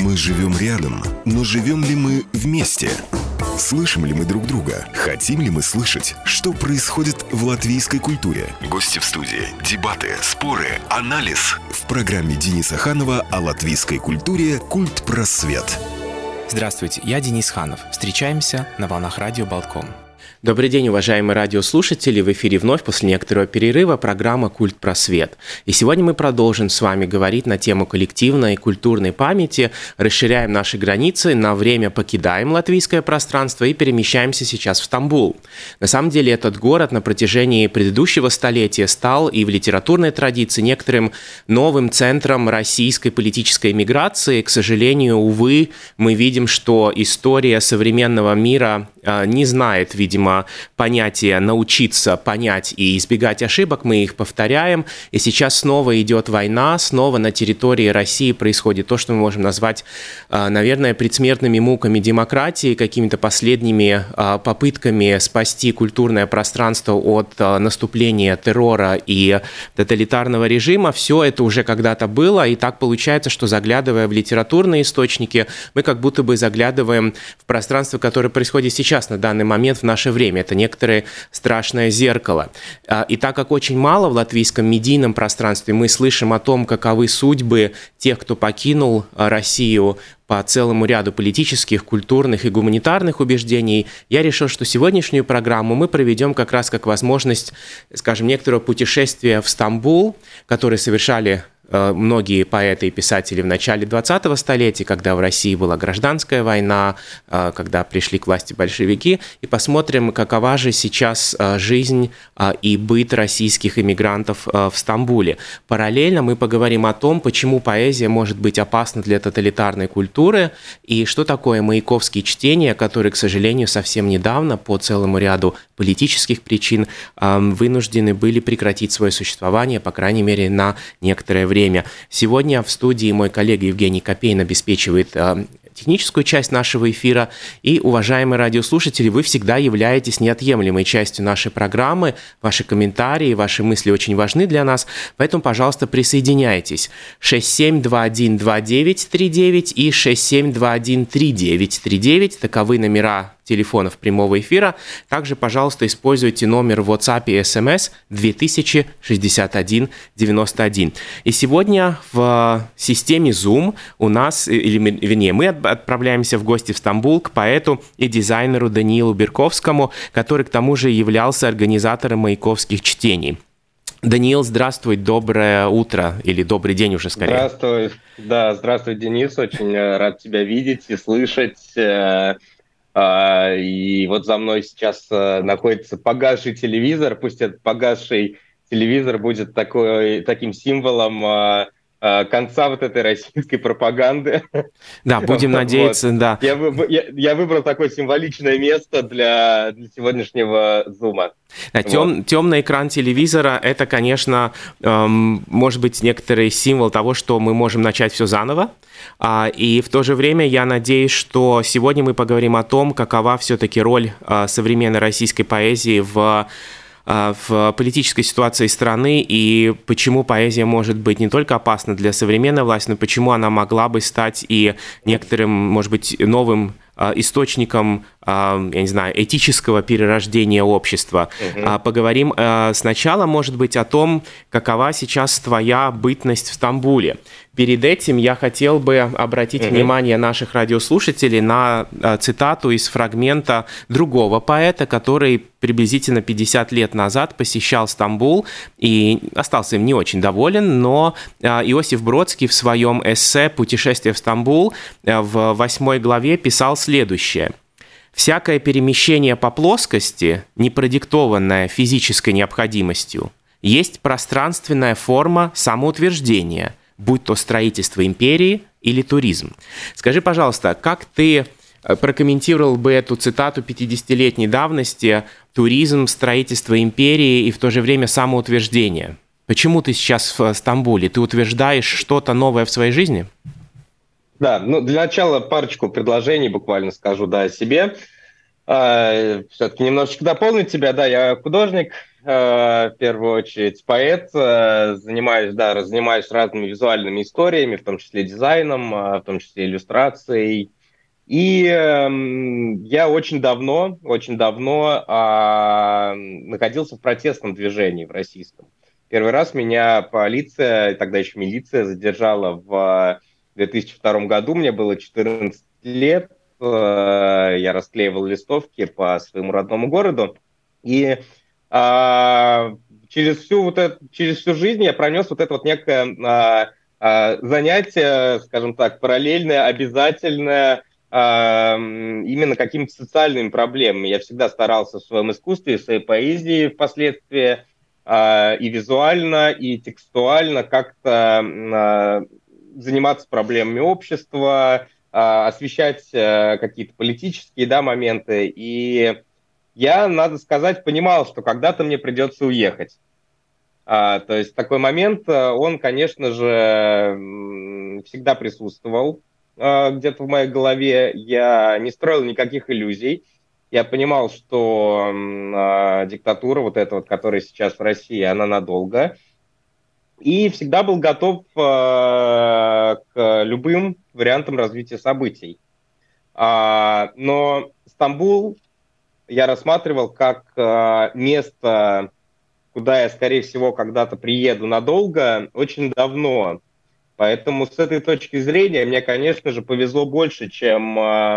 Мы живем рядом, но живем ли мы вместе? Слышим ли мы друг друга? Хотим ли мы слышать, что происходит в латвийской культуре? Гости в студии, дебаты, споры, анализ. В программе Дениса Ханова о латвийской культуре «Культ просвет». Здравствуйте, я Денис Ханов. Встречаемся на волнах радио «Балком». Добрый день, уважаемые радиослушатели! В эфире вновь после некоторого перерыва программа «Культ просвет». И сегодня мы продолжим с вами говорить на тему коллективной и культурной памяти, расширяем наши границы, на время покидаем латвийское пространство и перемещаемся сейчас в Стамбул. На самом деле этот город на протяжении предыдущего столетия стал и в литературной традиции некоторым новым центром российской политической миграции. К сожалению, увы, мы видим, что история современного мира не знает, видимо, понятие «научиться понять и избегать ошибок», мы их повторяем, и сейчас снова идет война, снова на территории России происходит то, что мы можем назвать, наверное, предсмертными муками демократии, какими-то последними попытками спасти культурное пространство от наступления террора и тоталитарного режима. Все это уже когда-то было, и так получается, что, заглядывая в литературные источники, мы как будто бы заглядываем в пространство, которое происходит сейчас, на данный момент, в наше время. Это некоторое страшное зеркало. И так как очень мало в латвийском медийном пространстве мы слышим о том, каковы судьбы тех, кто покинул Россию по целому ряду политических, культурных и гуманитарных убеждений, я решил, что сегодняшнюю программу мы проведем как раз как возможность, скажем, некоторого путешествия в Стамбул, которое совершали многие поэты и писатели в начале 20-го столетия, когда в России была гражданская война, когда пришли к власти большевики, и посмотрим, какова же сейчас жизнь и быт российских эмигрантов в Стамбуле. Параллельно мы поговорим о том, почему поэзия может быть опасна для тоталитарной культуры, и что такое маяковские чтения, которые, к сожалению, совсем недавно по целому ряду политических причин вынуждены были прекратить свое существование, по крайней мере, на некоторое время. Сегодня в студии мой коллега Евгений Копейн обеспечивает техническую часть нашего эфира. И, уважаемые радиослушатели, вы всегда являетесь неотъемлемой частью нашей программы. Ваши комментарии, ваши мысли очень важны для нас. Поэтому, пожалуйста, присоединяйтесь. 67212939 и 67213939. Таковы номера телефонов прямого эфира. Также, пожалуйста, используйте номер в WhatsApp и SMS 206191. И сегодня в системе Zoom у нас, мы отправляемся в гости в Стамбул к поэту и дизайнеру Даниилу Берковскому, который к тому же являлся организатором маяковских чтений. Даниил, здравствуй, доброе утро, или добрый день уже скорее. Здравствуй, да, здравствуй, Денис, очень рад тебя видеть и слышать. И вот за мной сейчас находится погасший телевизор. Пусть этот погасший телевизор будет таким символом конца вот этой российской пропаганды. Да, будем надеяться, да. Я выбрал такое символичное место для сегодняшнего зума. Да, темный экран телевизора – это, конечно, может быть, некоторый символ того, что мы можем начать все заново. И в то же время я надеюсь, что сегодня мы поговорим о том, какова все-таки роль современной российской поэзии в политической ситуации страны и почему поэзия может быть не только опасна для современной власти, но почему она могла бы стать и некоторым, может быть, новым источником, я не знаю, этического перерождения общества. Поговорим сначала, может быть, о том, какова сейчас твоя бытность в Стамбуле. Перед этим я хотел бы обратить внимание наших радиослушателей на цитату из фрагмента другого поэта, который приблизительно 50 лет назад посещал Стамбул и остался им не очень доволен, но Иосиф Бродский в своем эссе «Путешествие в Стамбул» в 8 главе писал следующее. «Всякое перемещение по плоскости, не продиктованное физической необходимостью, есть пространственная форма самоутверждения, будь то строительство империи или туризм». Скажи, пожалуйста, как ты прокомментировал бы эту цитату 50-летней давности «туризм, строительство империи и в то же время самоутверждение»? Почему ты сейчас в Стамбуле? Ты утверждаешь что-то новое в своей жизни? Да, ну для начала парочку предложений буквально скажу, да, о себе. Все-таки немножечко дополнить тебя, да, я художник, в первую очередь поэт, занимаюсь разными визуальными историями, в том числе дизайном, в том числе иллюстрацией. И я очень давно находился в протестном движении, в российском. Первый раз меня полиция, тогда еще милиция, задержала в 2002 году. Мне было 14 лет, я расклеивал листовки по своему родному городу. И через всю жизнь я пронес некое занятие, скажем так, параллельное, обязательное, именно какими-то социальными проблемами. Я всегда старался в своем искусстве, в своей поэзии впоследствии и визуально, и текстуально как-то заниматься проблемами общества, освещать какие-то политические моменты. И я, надо сказать, понимал, что когда-то мне придется уехать. То есть такой момент, он, конечно же, всегда присутствовал где-то в моей голове. Я не строил никаких иллюзий. Я понимал, что диктатура, которая сейчас в России, она надолго. И всегда был готов к любым вариантам развития событий. Но Стамбул я рассматривал как место, куда я, скорее всего, когда-то приеду надолго, очень давно. Поэтому с этой точки зрения мне, конечно же, повезло больше, чем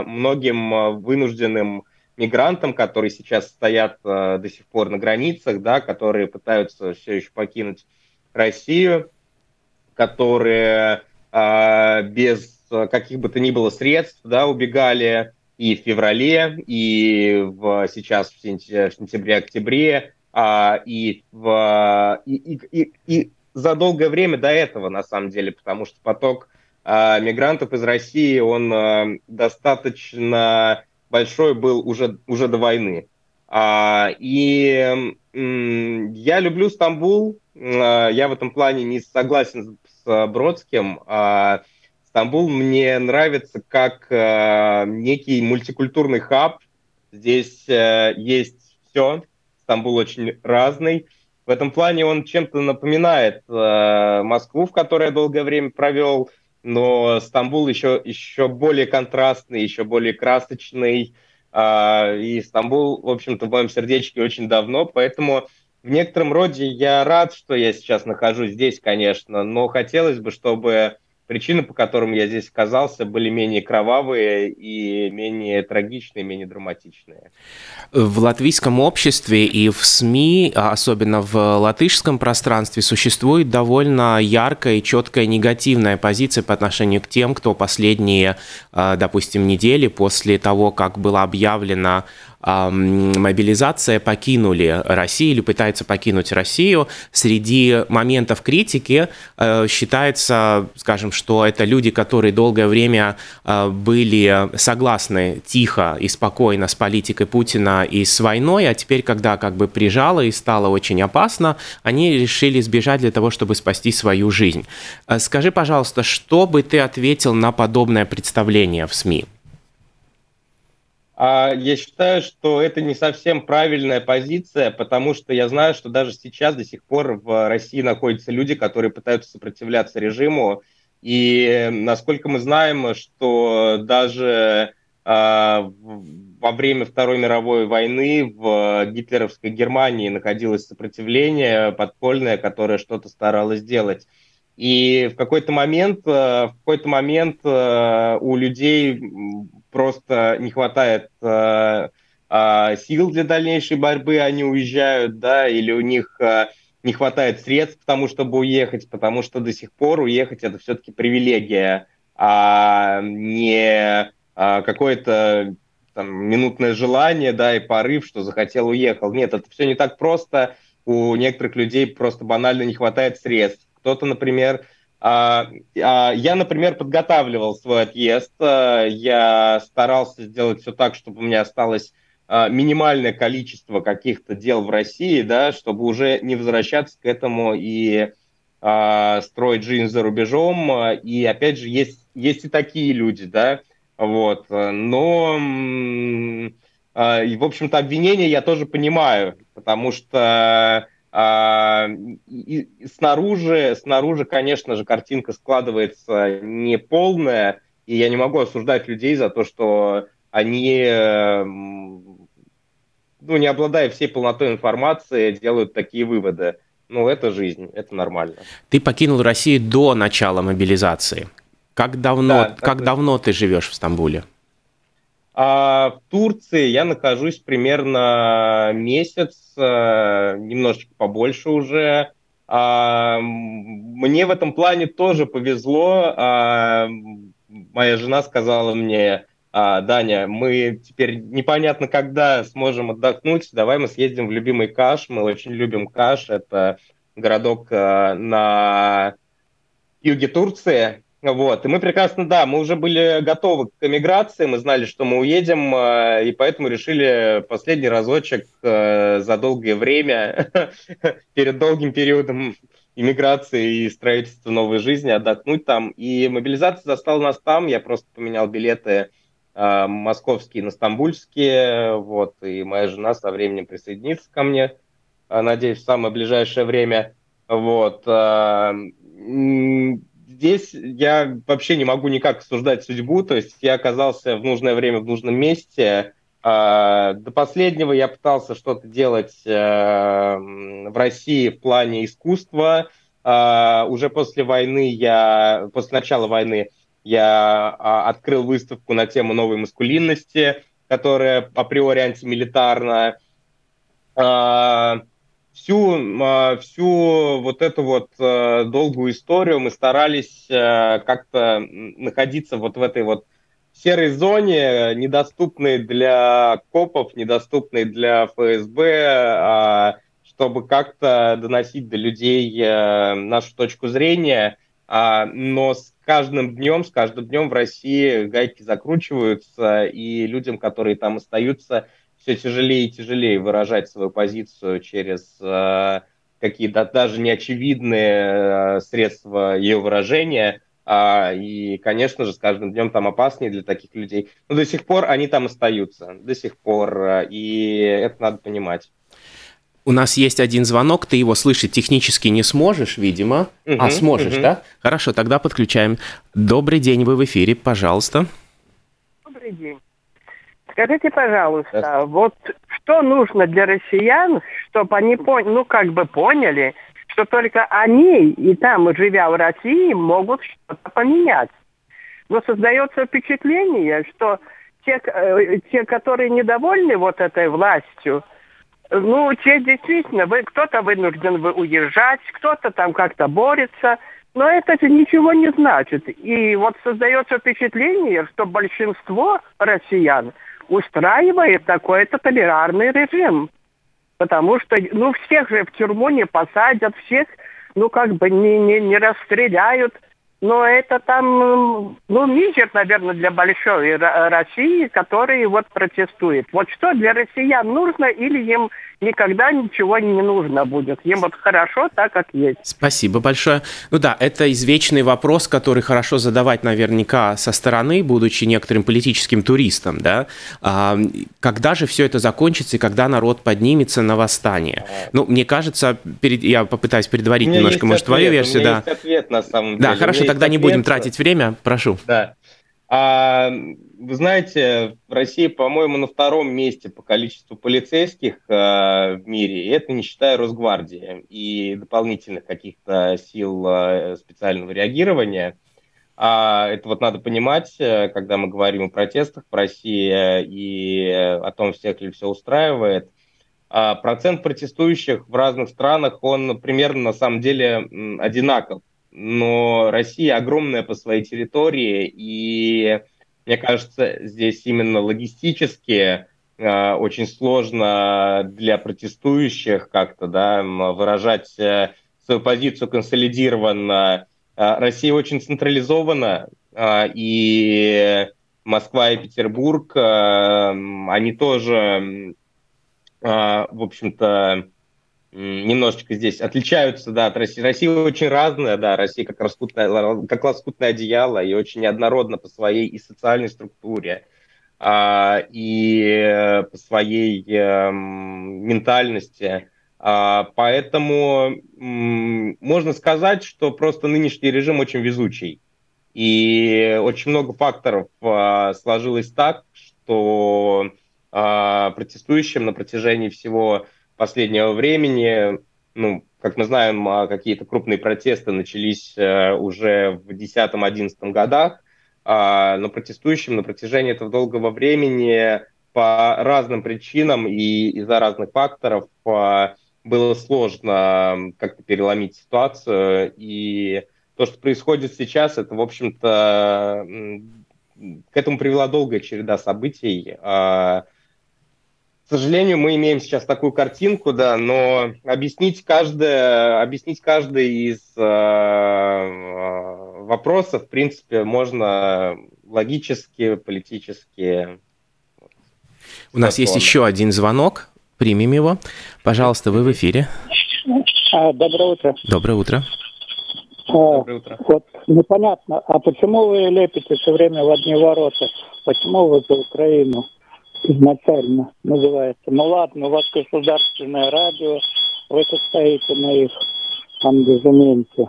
многим вынужденным мигрантам, которые сейчас стоят до сих пор на границах, которые пытаются все еще покинуть Россию, которые без каких бы то ни было средств убегали и в феврале, и сейчас в сентябре-октябре, и за долгое время до этого, на самом деле, потому что поток мигрантов из России, он достаточно большой был уже до войны. Я люблю Стамбул, я в этом плане не согласен с Бродским. Стамбул мне нравится как некий мультикультурный хаб. Здесь есть все. Стамбул очень разный. В этом плане он чем-то напоминает Москву, в которой я долгое время провел, но Стамбул еще более контрастный, еще более красочный. И Стамбул, в общем-то, в моем сердечке очень давно, поэтому в некотором роде я рад, что я сейчас нахожусь здесь, конечно, но хотелось бы, чтобы причины, по которым я здесь оказался, были менее кровавые и менее трагичные, менее драматичные. В латвийском обществе и в СМИ, особенно в латышском пространстве, существует довольно яркая и четкая негативная позиция по отношению к тем, кто последние, допустим, недели после того, как была объявлена мобилизация, покинули Россию или пытаются покинуть Россию. Среди моментов критики считается, скажем, что это люди, которые долгое время были согласны тихо и спокойно с политикой Путина и с войной, а теперь, когда прижало и стало очень опасно, они решили сбежать для того, чтобы спасти свою жизнь. Скажи, пожалуйста, что бы ты ответил на подобное представление в СМИ? Я считаю, что это не совсем правильная позиция, потому что я знаю, что даже сейчас до сих пор в России находятся люди, которые пытаются сопротивляться режиму. И насколько мы знаем, что даже во время Второй мировой войны в гитлеровской Германии находилось сопротивление подпольное, которое что-то старалось делать. И в какой-то момент у людей просто не хватает сил для дальнейшей борьбы, они уезжают, или у них не хватает средств к тому, чтобы уехать, потому что до сих пор уехать – это все-таки привилегия, а не какое-то минутное желание, и порыв, что захотел – уехал. Нет, это все не так просто, у некоторых людей просто банально не хватает средств. Кто-то, например... Я, например, подготавливал свой отъезд, я старался сделать все так, чтобы у меня осталось минимальное количество каких-то дел в России, чтобы уже не возвращаться к этому и строить жизнь за рубежом. И опять же, есть и такие люди, но И, в общем-то, обвинения я тоже понимаю, потому что снаружи, конечно же, картинка складывается неполная, и я не могу осуждать людей за то, что они, не обладая всей полнотой информации, делают такие выводы. Это жизнь, это нормально. Ты покинул Россию до начала мобилизации. Как давно ты живешь в Стамбуле? В Турции я нахожусь примерно месяц, немножечко побольше уже. Мне в этом плане тоже повезло. Моя жена сказала мне: Даня, мы теперь непонятно когда сможем отдохнуть, давай мы съездим в любимый Каш. Мы очень любим Каш, это городок на юге Турции. И мы прекрасно, мы уже были готовы к эмиграции, мы знали, что мы уедем, и поэтому решили последний разочек за долгое время, перед долгим периодом эмиграции и строительства новой жизни, отдохнуть там. И мобилизация застала нас там, я просто поменял билеты московские на стамбульские, и моя жена со временем присоединится ко мне, надеюсь, в самое ближайшее время, Здесь я вообще не могу никак осуждать судьбу, то есть я оказался в нужное время в нужном месте. До последнего я пытался что-то делать в России в плане искусства. Уже после начала войны я открыл выставку на тему новой маскулинности, которая априори антимилитарна. Всю эту долгую историю мы старались как-то находиться в этой серой зоне, недоступной для копов, недоступной для ФСБ, чтобы как-то доносить до людей нашу точку зрения. Но с каждым днем в России гайки закручиваются, и людям, которые там остаются, все тяжелее и тяжелее выражать свою позицию через какие-то даже неочевидные средства ее выражения. И, конечно же, с каждым днем там опаснее для таких людей. Но до сих пор они там остаются. До сих пор. И это надо понимать. У нас есть один звонок, ты его слышать технически не сможешь, видимо. Сможешь, да? Хорошо, тогда подключаем. Добрый день, вы в эфире, пожалуйста. Добрый день. Скажите, пожалуйста, что нужно для россиян, чтобы они поняли, что только они и там, живя в России, могут что-то поменять. Но создается впечатление, что те, которые недовольны этой властью, те действительно, кто-то вынужден уезжать, кто-то там как-то борется, но это же ничего не значит. И создается впечатление, что большинство россиян устраивает такой тоталитарный режим. Потому что, всех же в тюрьму не посадят, всех, не расстреляют. Но это там, мизер, наверное, для большой России, которая протестует. Что для россиян нужно, или им никогда ничего не нужно будет? Им хорошо так, как есть. Спасибо большое. Это извечный вопрос, который хорошо задавать наверняка со стороны, будучи некоторым политическим туристом, да? Когда же все это закончится и когда народ поднимется на восстание? Мне кажется, я попытаюсь предварить немножко, может, твою версию. У меня есть ответ, на самом деле. Да, хорошо, тогда не будем тратить время, прошу. Да. Вы знаете, Россия, по-моему, на втором месте по количеству полицейских в мире, и это не считая Росгвардии и дополнительных каких-то сил специального реагирования. Это надо понимать, когда мы говорим о протестах в России и о том, всех ли все устраивает. Процент протестующих в разных странах, он примерно на самом деле одинаков. Но Россия огромная по своей территории, и, мне кажется, здесь именно логистически очень сложно для протестующих как-то выражать свою позицию консолидированно. Россия очень централизована, и Москва и Петербург, они тоже, в общем-то, немножечко здесь отличаются, от России. Россия очень разная, Россия как лоскутное одеяло и очень неоднородна по своей и социальной структуре, и по своей ментальности. Поэтому можно сказать, что просто нынешний режим очень везучий. И очень много факторов сложилось так, что протестующим на протяжении всего последнего времени, ну, как мы знаем, какие-то крупные протесты начались уже в 2010-2011 годах, но протестующим на протяжении этого долгого времени по разным причинам и из-за разных факторов было сложно как-то переломить ситуацию. И то, что происходит сейчас, это, в общем-то, к этому привела долгая череда событий. К сожалению, мы имеем сейчас такую картинку, да, но объяснить каждый из вопросов, в принципе, можно логически, политически. У нас есть еще один звонок, примем его. Пожалуйста, вы в эфире. Доброе утро. Доброе утро. Доброе утро. Вот непонятно, а почему вы лепите все время в одни ворота? Почему вы за Украину изначально называется? Ну ладно, у вас государственное радио, вы состоите на их ангажементе.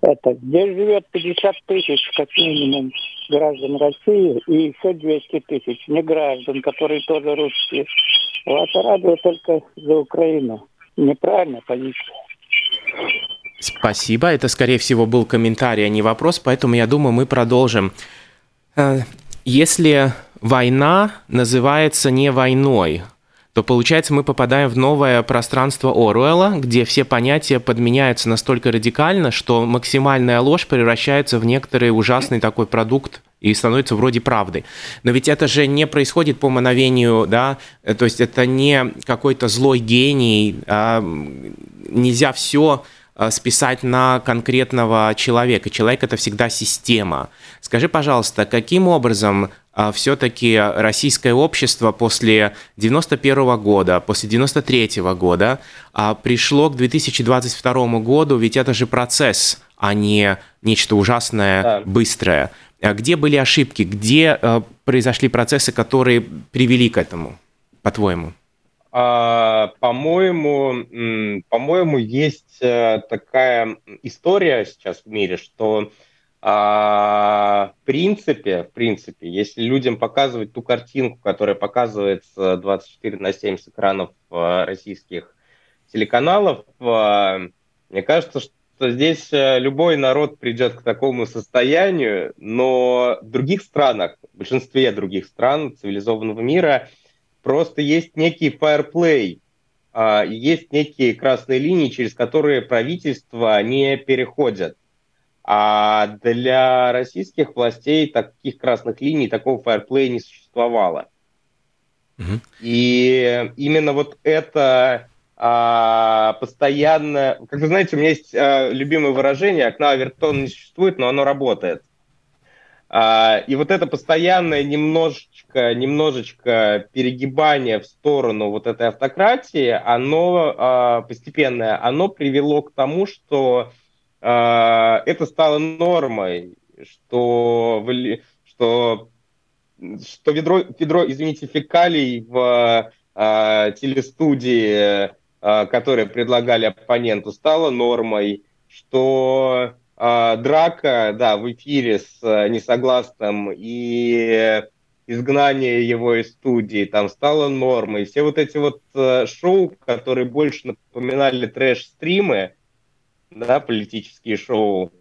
Это, здесь живет 50 тысяч, как минимум, граждан России и еще 200 тысяч не граждан, которые тоже русские. Ваше радио только за Украину. Неправильно, конечно. Спасибо. Это, скорее всего, был комментарий, а не вопрос, поэтому, я думаю, мы продолжим. Если война называется не войной, то, получается, мы попадаем в новое пространство Оруэлла, где все понятия подменяются настолько радикально, что максимальная ложь превращается в некоторый ужасный такой продукт и становится вроде правдой. Но ведь это же не происходит по мановению, да, то есть это не какой-то злой гений, нельзя все списать на конкретного человека. Человек – это всегда система. Скажи, пожалуйста, каким образом все-таки российское общество после 91 года, после 93 года пришло к 2022 году, ведь это же процесс, а не нечто ужасное, да, быстрое. Где были ошибки, где произошли процессы, которые привели к этому, по-твоему? По-моему, есть такая история сейчас в мире, что в принципе, если людям показывать ту картинку, которая показывается 24/7 с экранов российских телеканалов, мне кажется, что здесь любой народ придет к такому состоянию, но в других странах, в большинстве других стран цивилизованного мира просто есть некий фаерплей, есть некие красные линии, через которые правительства не переходят. А для российских властей таких красных линий, такого фаерплея не существовало. Угу. И именно вот это постоянно... Как вы знаете, у меня есть любимое выражение «окна Овертона не существует, но оно работает». И вот это постоянное немножечко перегибание в сторону вот этой автократии, оно постепенное, оно привело к тому, что это стало нормой, что ведро, извините, фекалий в телестудии, которые предлагали оппоненту, стало нормой, что... драка, да, в эфире с несогласным и изгнание его из студии там стало нормой. Все вот эти вот шоу, которые больше напоминали трэш-стримы, да, политические шоу,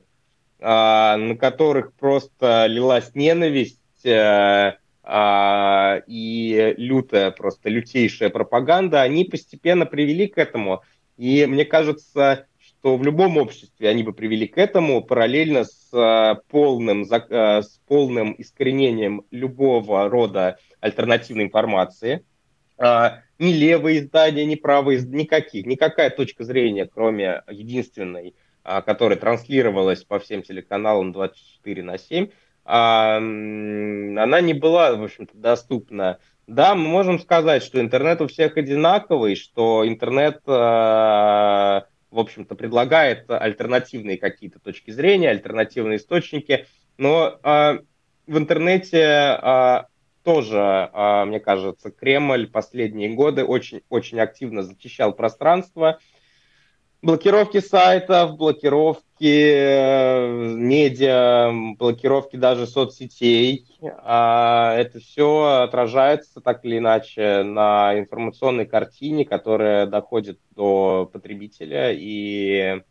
на которых просто лилась ненависть и лютейшая пропаганда, они постепенно привели к этому. И мне кажется, что в любом обществе они бы привели к этому параллельно с полным искоренением любого рода альтернативной информации. Ни левые издания, ни правые, никакая точка зрения, кроме единственной, которая транслировалась по всем телеканалам 24/7, она не была, в общем-то, доступна. Да, мы можем сказать, что интернет у всех одинаковый, что интернет... в общем-то, предлагает альтернативные какие-то точки зрения, альтернативные источники, но в интернете тоже, мне кажется, Кремль последние годы очень активно зачищал пространство. Блокировки сайтов, блокировки медиа, блокировки даже соцсетей. Это все отражается так или иначе на информационной картине, которая доходит до потребителя. И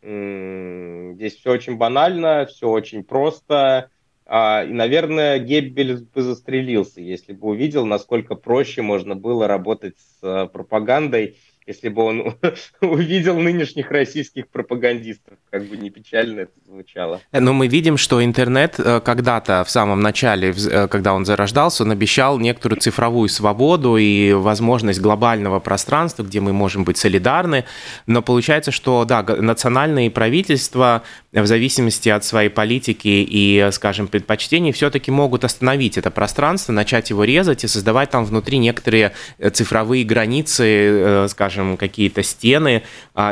здесь все очень банально, все очень просто. И, наверное, Геббельс бы застрелился, если бы увидел, насколько проще можно было работать с пропагандой, если бы он увидел нынешних российских пропагандистов, как бы не печально это звучало. Но мы видим, что интернет когда-то в самом начале, когда он зарождался, он обещал некоторую цифровую свободу и возможность глобального пространства, где мы можем быть солидарны. Но получается, что да, национальные правительства в зависимости от своей политики и, скажем, предпочтений, все-таки могут остановить это пространство, начать его резать и создавать там внутри некоторые цифровые границы, скажем, какие-то стены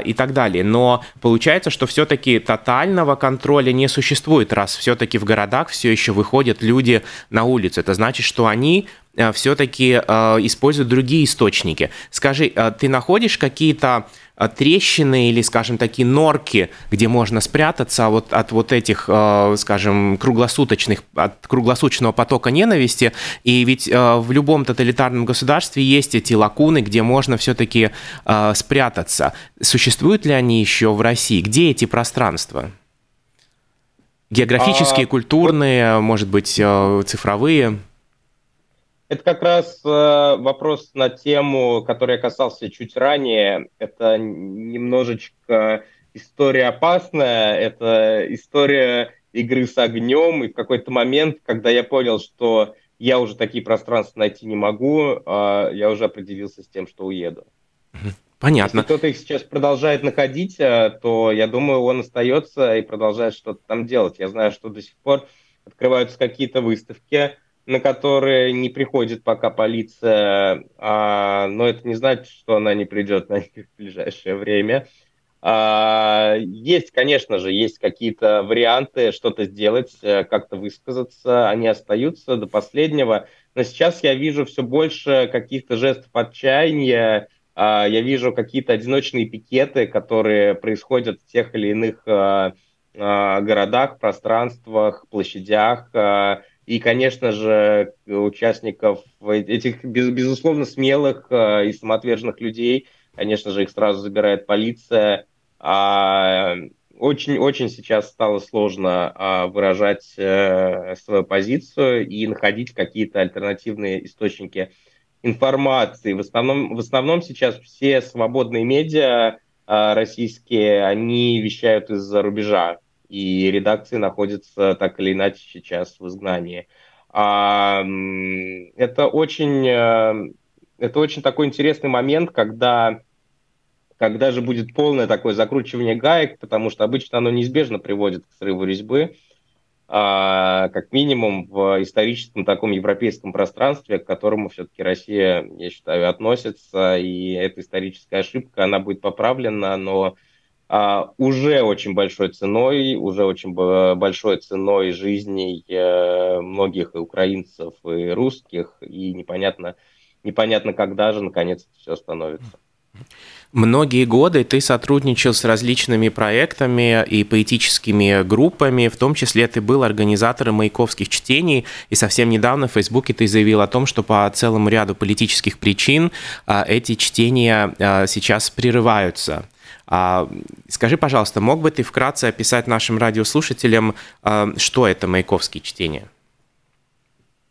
и так далее. Но получается, что все-таки тотального контроля не существует, раз все-таки в городах все еще выходят люди на улицу. Это значит, что они все-таки используют другие источники. Скажи, ты находишь какие-то трещины или, скажем, такие норки, где можно спрятаться от вот этих, скажем, круглосуточного потока ненависти? И ведь в любом тоталитарном государстве есть эти лакуны, где можно все-таки спрятаться. Существуют ли они еще в России? Где эти пространства? Географические, культурные, может быть, цифровые? Это как раз вопрос на тему, который я касался чуть ранее. Это немножечко история опасная, это история игры с огнем. И в какой-то момент, когда я понял, что я уже такие пространства найти не могу, я уже определился с тем, что уеду. Понятно. Если кто-то их сейчас продолжает находить, то, я думаю, он остается и продолжает что-то там делать. Я знаю, что до сих пор открываются какие-то выставки, на которые не приходит пока полиция, но это не значит, что она не придет на них в ближайшее время. Есть, конечно же, есть какие-то варианты что-то сделать, как-то высказаться, они остаются до последнего. Но сейчас я вижу все больше каких-то жестов отчаяния, я вижу какие-то одиночные пикеты, которые происходят в тех или иных городах, пространствах, площадях, и, конечно же, участников этих, безусловно, смелых и самоотверженных людей, конечно же, их сразу забирает полиция. Очень-очень сейчас стало сложно выражать свою позицию и находить какие-то альтернативные источники информации. В основном сейчас все свободные медиа российские, они вещают из-за рубежа. И редакции находятся так или иначе сейчас в изгнании. Это очень такой интересный момент, когда же будет полное такое закручивание гаек, потому что обычно оно неизбежно приводит к срыву резьбы, как минимум в историческом таком европейском пространстве, к которому все-таки Россия, я считаю, относится, и эта историческая ошибка, она будет поправлена, но уже очень большой ценой жизни многих и украинцев, и русских, и непонятно, когда же наконец это все остановится. Многие годы ты сотрудничал с различными проектами и поэтическими группами, в том числе ты был организатором маяковских чтений, и совсем недавно в Фейсбуке ты заявил о том, что по целому ряду политических причин эти чтения сейчас прерываются. Скажи, пожалуйста, мог бы ты вкратце описать нашим радиослушателям, что это маяковские чтения?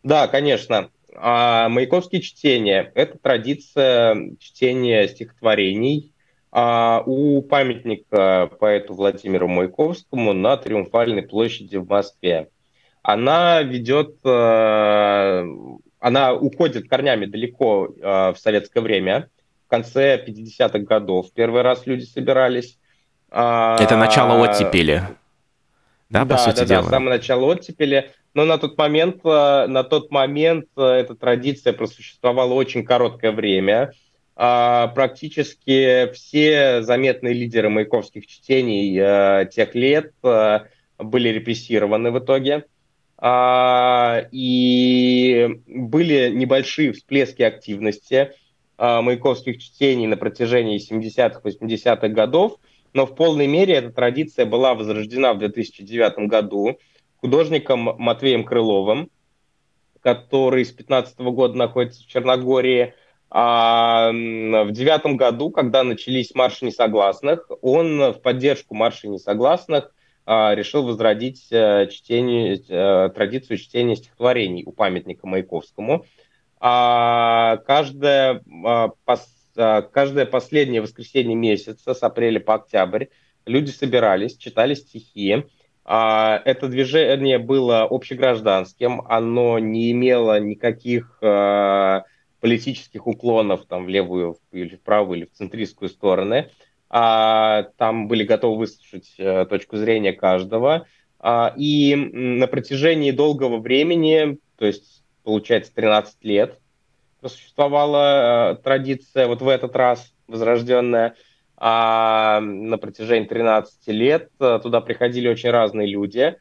Да, конечно. Маяковские чтения – это традиция чтения стихотворений у памятника поэту Владимиру Маяковскому на Триумфальной площади в Москве. Она уходит корнями далеко в советское время. В конце 50-х годов первый раз люди собирались. Это начало оттепели, да, по сути дела? Да, самое начало оттепели. Но на тот момент эта традиция просуществовала очень короткое время. Практически все заметные лидеры маяковских чтений тех лет были репрессированы в итоге. И были небольшие всплески активности маяковских чтений на протяжении 70-х, 80-х годов, но в полной мере эта традиция была возрождена в 2009 году художником Матвеем Крыловым, который с 2015 года находится в Черногории. А в 2009 году, когда начались марши несогласных, он в поддержку маршей несогласных решил возродить традицию чтения стихотворений у памятника Маяковскому. Каждое последнее воскресенье месяца, с апреля по октябрь, люди собирались, читали стихи. Это движение было общегражданским, оно не имело никаких политических уклонов там, в левую или в правую или в центристскую стороны. Там были готовы выслушать точку зрения каждого. И на протяжении долгого времени, то есть, получается, 13 лет, существовала традиция, вот в этот раз возрожденная, на протяжении 13 лет туда приходили очень разные люди.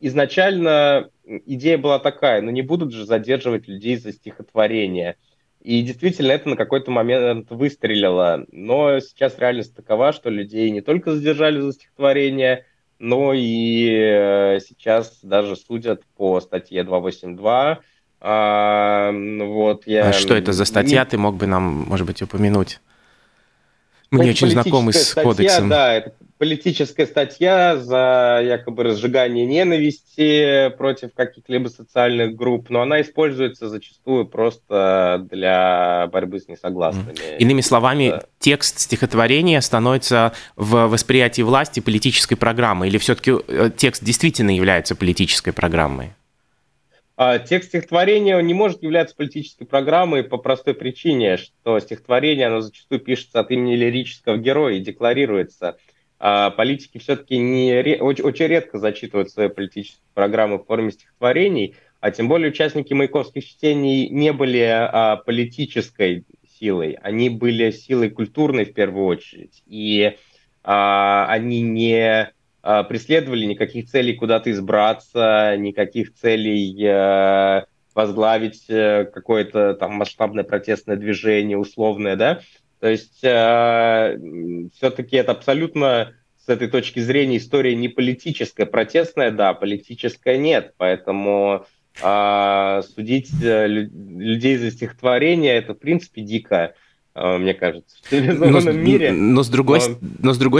Изначально идея была такая, ну не будут же задерживать людей за стихотворение. И действительно это на какой-то момент выстрелило. Но сейчас реальность такова, что людей не только задержали за стихотворение, но и сейчас даже судят по статье 282. Что это за статья? Ты мог бы нам, может быть, упомянуть? Мы не очень знакомы с кодексом. Да, это политическая статья за якобы разжигание ненависти против каких-либо социальных групп, но она используется зачастую просто для борьбы с несогласными. Иными словами, текст стихотворения становится в восприятии власти политической программой, или все-таки текст действительно является политической программой? Текст стихотворения не может являться политической программой по простой причине, что стихотворение, оно зачастую пишется от имени лирического героя и декларируется. Политики все-таки очень редко зачитывают свои политические программы в форме стихотворений, а тем более участники маяковских чтений не были политической силой, они были силой культурной в первую очередь, и они не преследовали никаких целей куда-то избраться, никаких целей возглавить какое-то там масштабное протестное движение, условное, да. То есть все-таки это абсолютно с этой точки зрения история не политическая, протестная, да, политическая нет. Поэтому судить людей за стихотворение – это, в принципе, дико. Мне кажется, в цивилизованном мире. Но с другой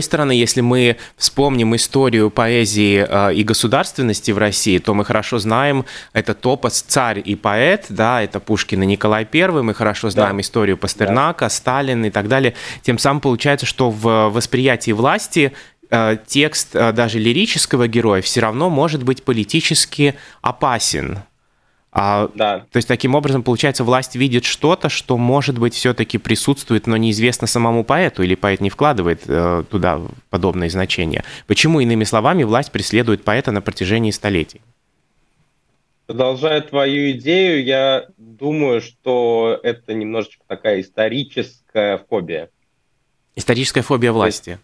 стороны, если мы вспомним историю поэзии и государственности в России, то мы хорошо знаем этот топос «Царь и поэт», да, это Пушкин и Николай I, мы хорошо знаем историю Пастернака, Сталина и так далее. Тем самым получается, что в восприятии власти текст даже лирического героя все равно может быть политически опасен. То есть, таким образом, получается, власть видит что-то, что, может быть, все-таки присутствует, но неизвестно самому поэту, или поэт не вкладывает туда подобные значения. Почему, иными словами, власть преследует поэта на протяжении столетий? Продолжая твою идею, я думаю, что это немножечко такая историческая фобия. Историческая фобия власти.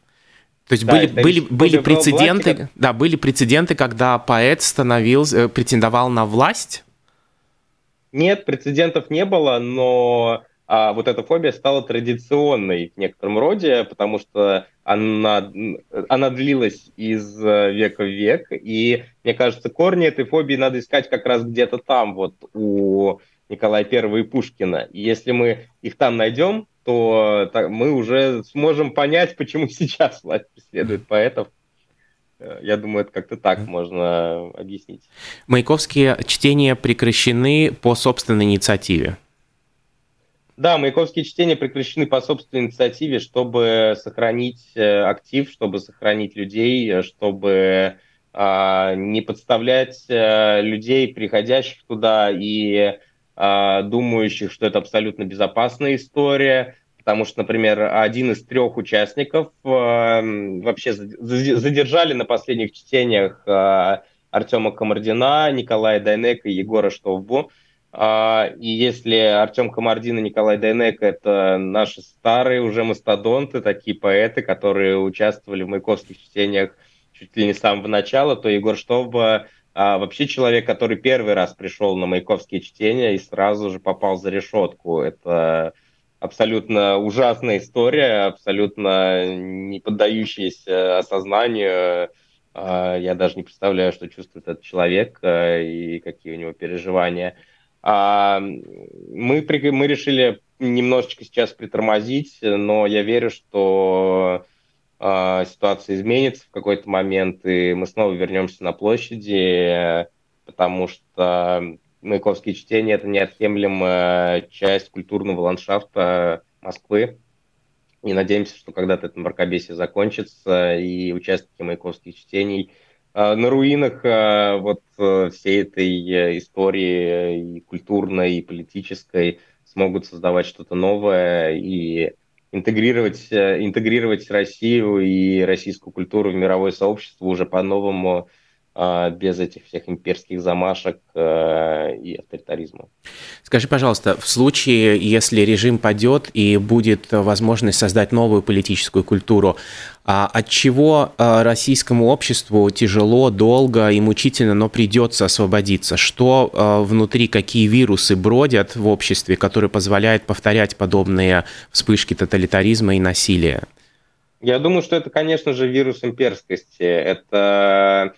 То есть были прецеденты, когда поэт претендовал на власть? Нет, прецедентов не было, но вот эта фобия стала традиционной в некотором роде, потому что она длилась из века в век, и, мне кажется, корни этой фобии надо искать как раз где-то там, вот у Николая I и Пушкина. И если мы их там найдем, то мы уже сможем понять, почему сейчас власть преследует поэтов. Я думаю, это как-то так можно объяснить. Маяковские чтения прекращены по собственной инициативе. Да, маяковские чтения прекращены по собственной инициативе, чтобы сохранить актив, чтобы сохранить людей, чтобы не подставлять людей, приходящих туда и думающих, что это абсолютно безопасная история. Потому что, например, один из трех участников вообще задержали на последних чтениях Артема Комардина, Николая Дайнека и Егора Штовбу. И если Артем Комардин и Николай Дайнека – это наши старые уже мастодонты, такие поэты, которые участвовали в маяковских чтениях чуть ли не с самого начала, то Егор Штовба вообще человек, который первый раз пришел на маяковские чтения и сразу же попал за решетку. Это абсолютно ужасная история, абсолютно не поддающаяся осознанию. Я даже не представляю, что чувствует этот человек и какие у него переживания. Мы решили немножечко сейчас притормозить, но я верю, что ситуация изменится в какой-то момент, и мы снова вернемся на площади, потому что маяковские чтения – это неотъемлемая часть культурного ландшафта Москвы. И надеемся, что когда-то это мракобесие закончится, и участники маяковских чтений на руинах вот всей этой истории и культурной, и политической смогут создавать что-то новое и интегрировать Россию и российскую культуру в мировое сообщество уже по-новому, без этих всех имперских замашек и авторитаризма. Скажи, пожалуйста, в случае, если режим падет и будет возможность создать новую политическую культуру, от чего российскому обществу тяжело, долго и мучительно, но придется освободиться? Что внутри, какие вирусы бродят в обществе, которые позволяют повторять подобные вспышки тоталитаризма и насилия? Я думаю, что это, конечно же, вирус имперскости. Это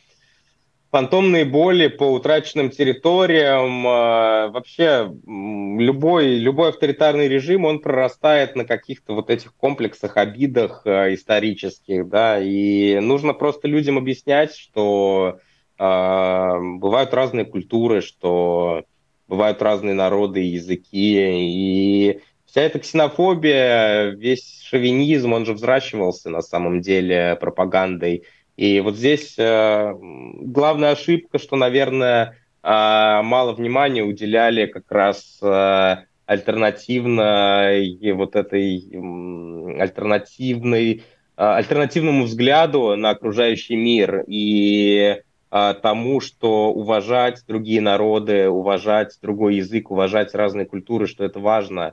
фантомные боли по утраченным территориям. Вообще любой авторитарный режим, он прорастает на каких-то вот этих комплексах, обидах исторических, да, и нужно просто людям объяснять, что бывают разные культуры, что бывают разные народы и языки, и вся эта ксенофобия, весь шовинизм, он же взращивался на самом деле пропагандой. И вот здесь главная ошибка, что, наверное, мало внимания уделяли как раз альтернативному взгляду на окружающий мир и тому, что уважать другие народы, уважать другой язык, уважать разные культуры, что это важно.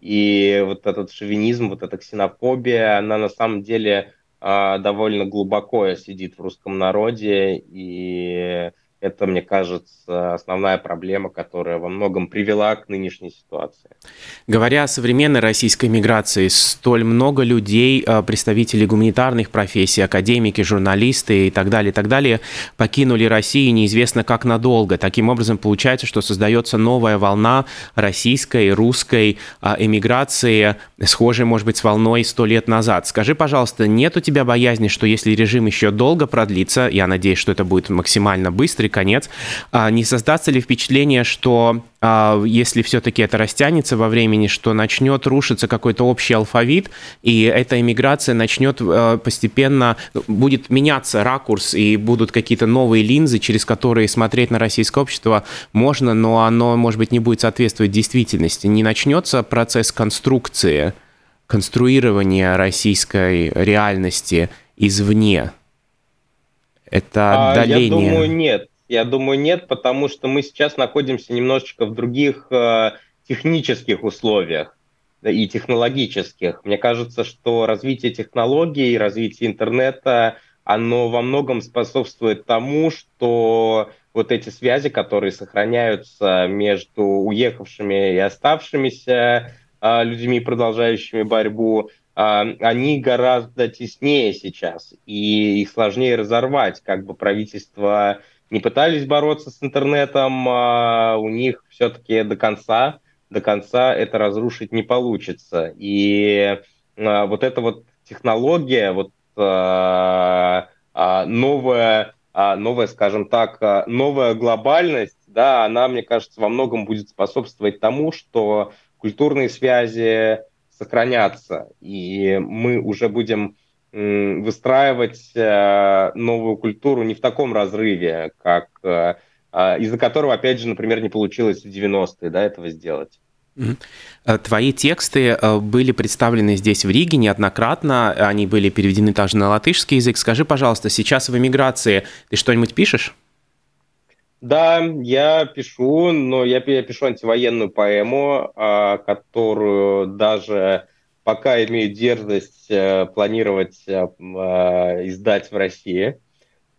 И вот этот шовинизм, вот эта ксенофобия, она на самом деле довольно глубоко сидит в русском народе, и это, мне кажется, основная проблема, которая во многом привела к нынешней ситуации. Говоря о современной российской миграции, столь много людей, представители гуманитарных профессий, академики, журналисты и так далее, покинули Россию неизвестно как надолго. Таким образом, получается, что создается новая волна российской, русской эмиграции, схожая, может быть, с волной 100 лет назад. Скажи, пожалуйста, нет у тебя боязни, что если режим еще долго продлится, я надеюсь, что это будет максимально быстрый конец, не создастся ли впечатление, что если все-таки это растянется во времени, что начнет рушиться какой-то общий алфавит, и эта эмиграция начнет постепенно, будет меняться ракурс, и будут какие-то новые линзы, через которые смотреть на российское общество можно, но оно, может быть, не будет соответствовать действительности. Не начнется процесс конструкции, конструирования российской реальности извне? Это отдаление? Я думаю, нет, потому что мы сейчас находимся немножечко в других технических условиях и технологических. Мне кажется, что развитие технологий, развитие интернета, оно во многом способствует тому, что вот эти связи, которые сохраняются между уехавшими и оставшимися людьми, продолжающими борьбу, они гораздо теснее сейчас, и их сложнее разорвать. Как бы правительство не пытались бороться с интернетом, у них все-таки до конца это разрушить не получится. И вот эта вот технология, вот новая, скажем так, новая глобальность, да, она, мне кажется, во многом будет способствовать тому, что культурные связи сохранятся, и мы уже будем выстраивать новую культуру не в таком разрыве, как из-за которого, опять же, например, не получилось в 90-е, да, этого сделать. Твои тексты были представлены здесь в Риге неоднократно, они были переведены также на латышский язык. Скажи, пожалуйста, сейчас в эмиграции ты что-нибудь пишешь? Да, я пишу, но я пишу антивоенную поэму, которую даже пока имею дерзость планировать издать в России.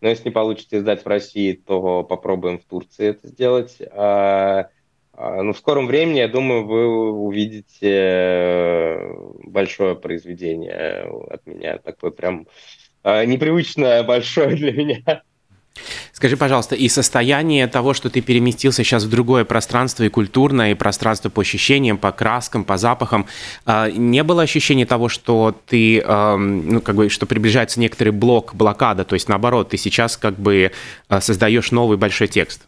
Но если не получится издать в России, то попробуем в Турции это сделать. Но в скором времени, я думаю, вы увидите большое произведение от меня, такое прям непривычно большое для меня. Скажи, пожалуйста, и состояние того, что ты переместился сейчас в другое пространство, и культурное, и пространство по ощущениям, по краскам, по запахам, не было ощущения того, что ты, что приближается некоторый блокада, то есть наоборот, ты сейчас как бы создаешь новый большой текст?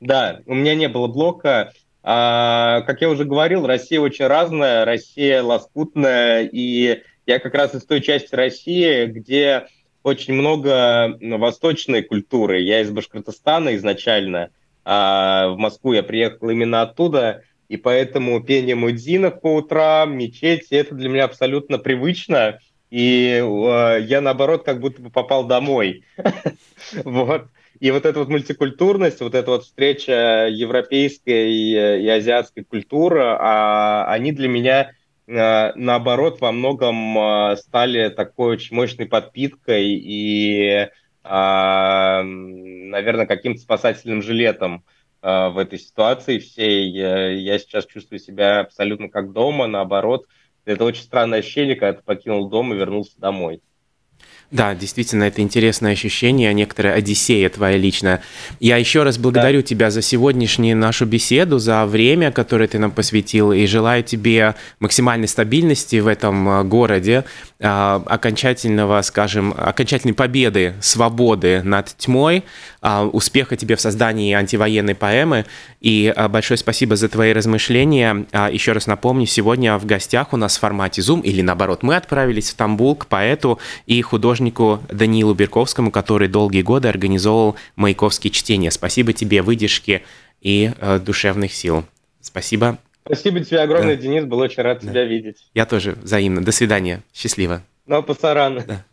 Да, у меня не было блока. Как я уже говорил, Россия очень разная, Россия лоскутная, и я как раз из той части России, где очень много восточной культуры. Я из Башкортостана изначально, а в Москву я приехал именно оттуда, и поэтому пение муэдзинов по утрам, мечеть, это для меня абсолютно привычно, и я, наоборот, как будто бы попал домой. Вот. И вот эта вот мультикультурность, вот эта вот встреча европейской и азиатской культуры, они для меня, наоборот, во многом стали такой очень мощной подпиткой и, наверное, каким-то спасательным жилетом в этой ситуации всей. Я сейчас чувствую себя абсолютно как дома, наоборот. Это очень странное ощущение, когда ты покинул дом и вернулся домой. Да, действительно, это интересное ощущение, некоторая одиссея твоя личная. Я еще раз благодарю тебя за сегодняшнюю нашу беседу, за время, которое ты нам посвятил, и желаю тебе максимальной стабильности в этом городе, окончательной победы, свободы над тьмой, успеха тебе в создании антивоенной поэмы, и большое спасибо за твои размышления. Еще раз напомню, сегодня в гостях у нас в формате Zoom, или наоборот, мы отправились в Стамбул к поэту и художнику Даниилу Берковскому, который долгие годы организовал маяковские чтения. Спасибо тебе, выдержки и душевных сил. Спасибо. Спасибо тебе огромное, да. Денис, был очень рад тебя видеть. Я тоже, взаимно. До свидания. Счастливо. Ну, пасаран. Да.